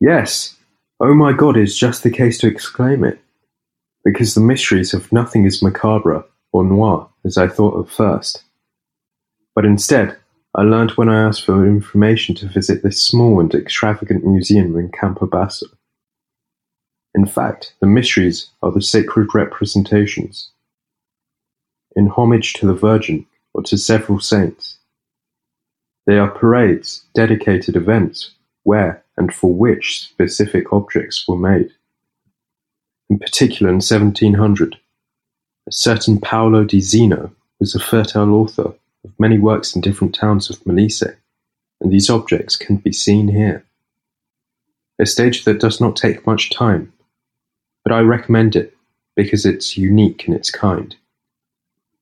Yes, oh my God is just the case to exclaim it, because the mysteries of nothing is macabre or noir, as I thought of first. But instead, I learned when I asked for information to visit this small and extravagant museum in Campobasso. In fact, the mysteries are the sacred representations, in homage to the Virgin or to several saints. They are parades, dedicated events, where and for which specific objects were made. In particular, in 1700, a certain Paolo di Zeno was a fertile author of many works in different towns of Molise, and these objects can be seen here. A stage that does not take much time, but I recommend it because it's unique in its kind.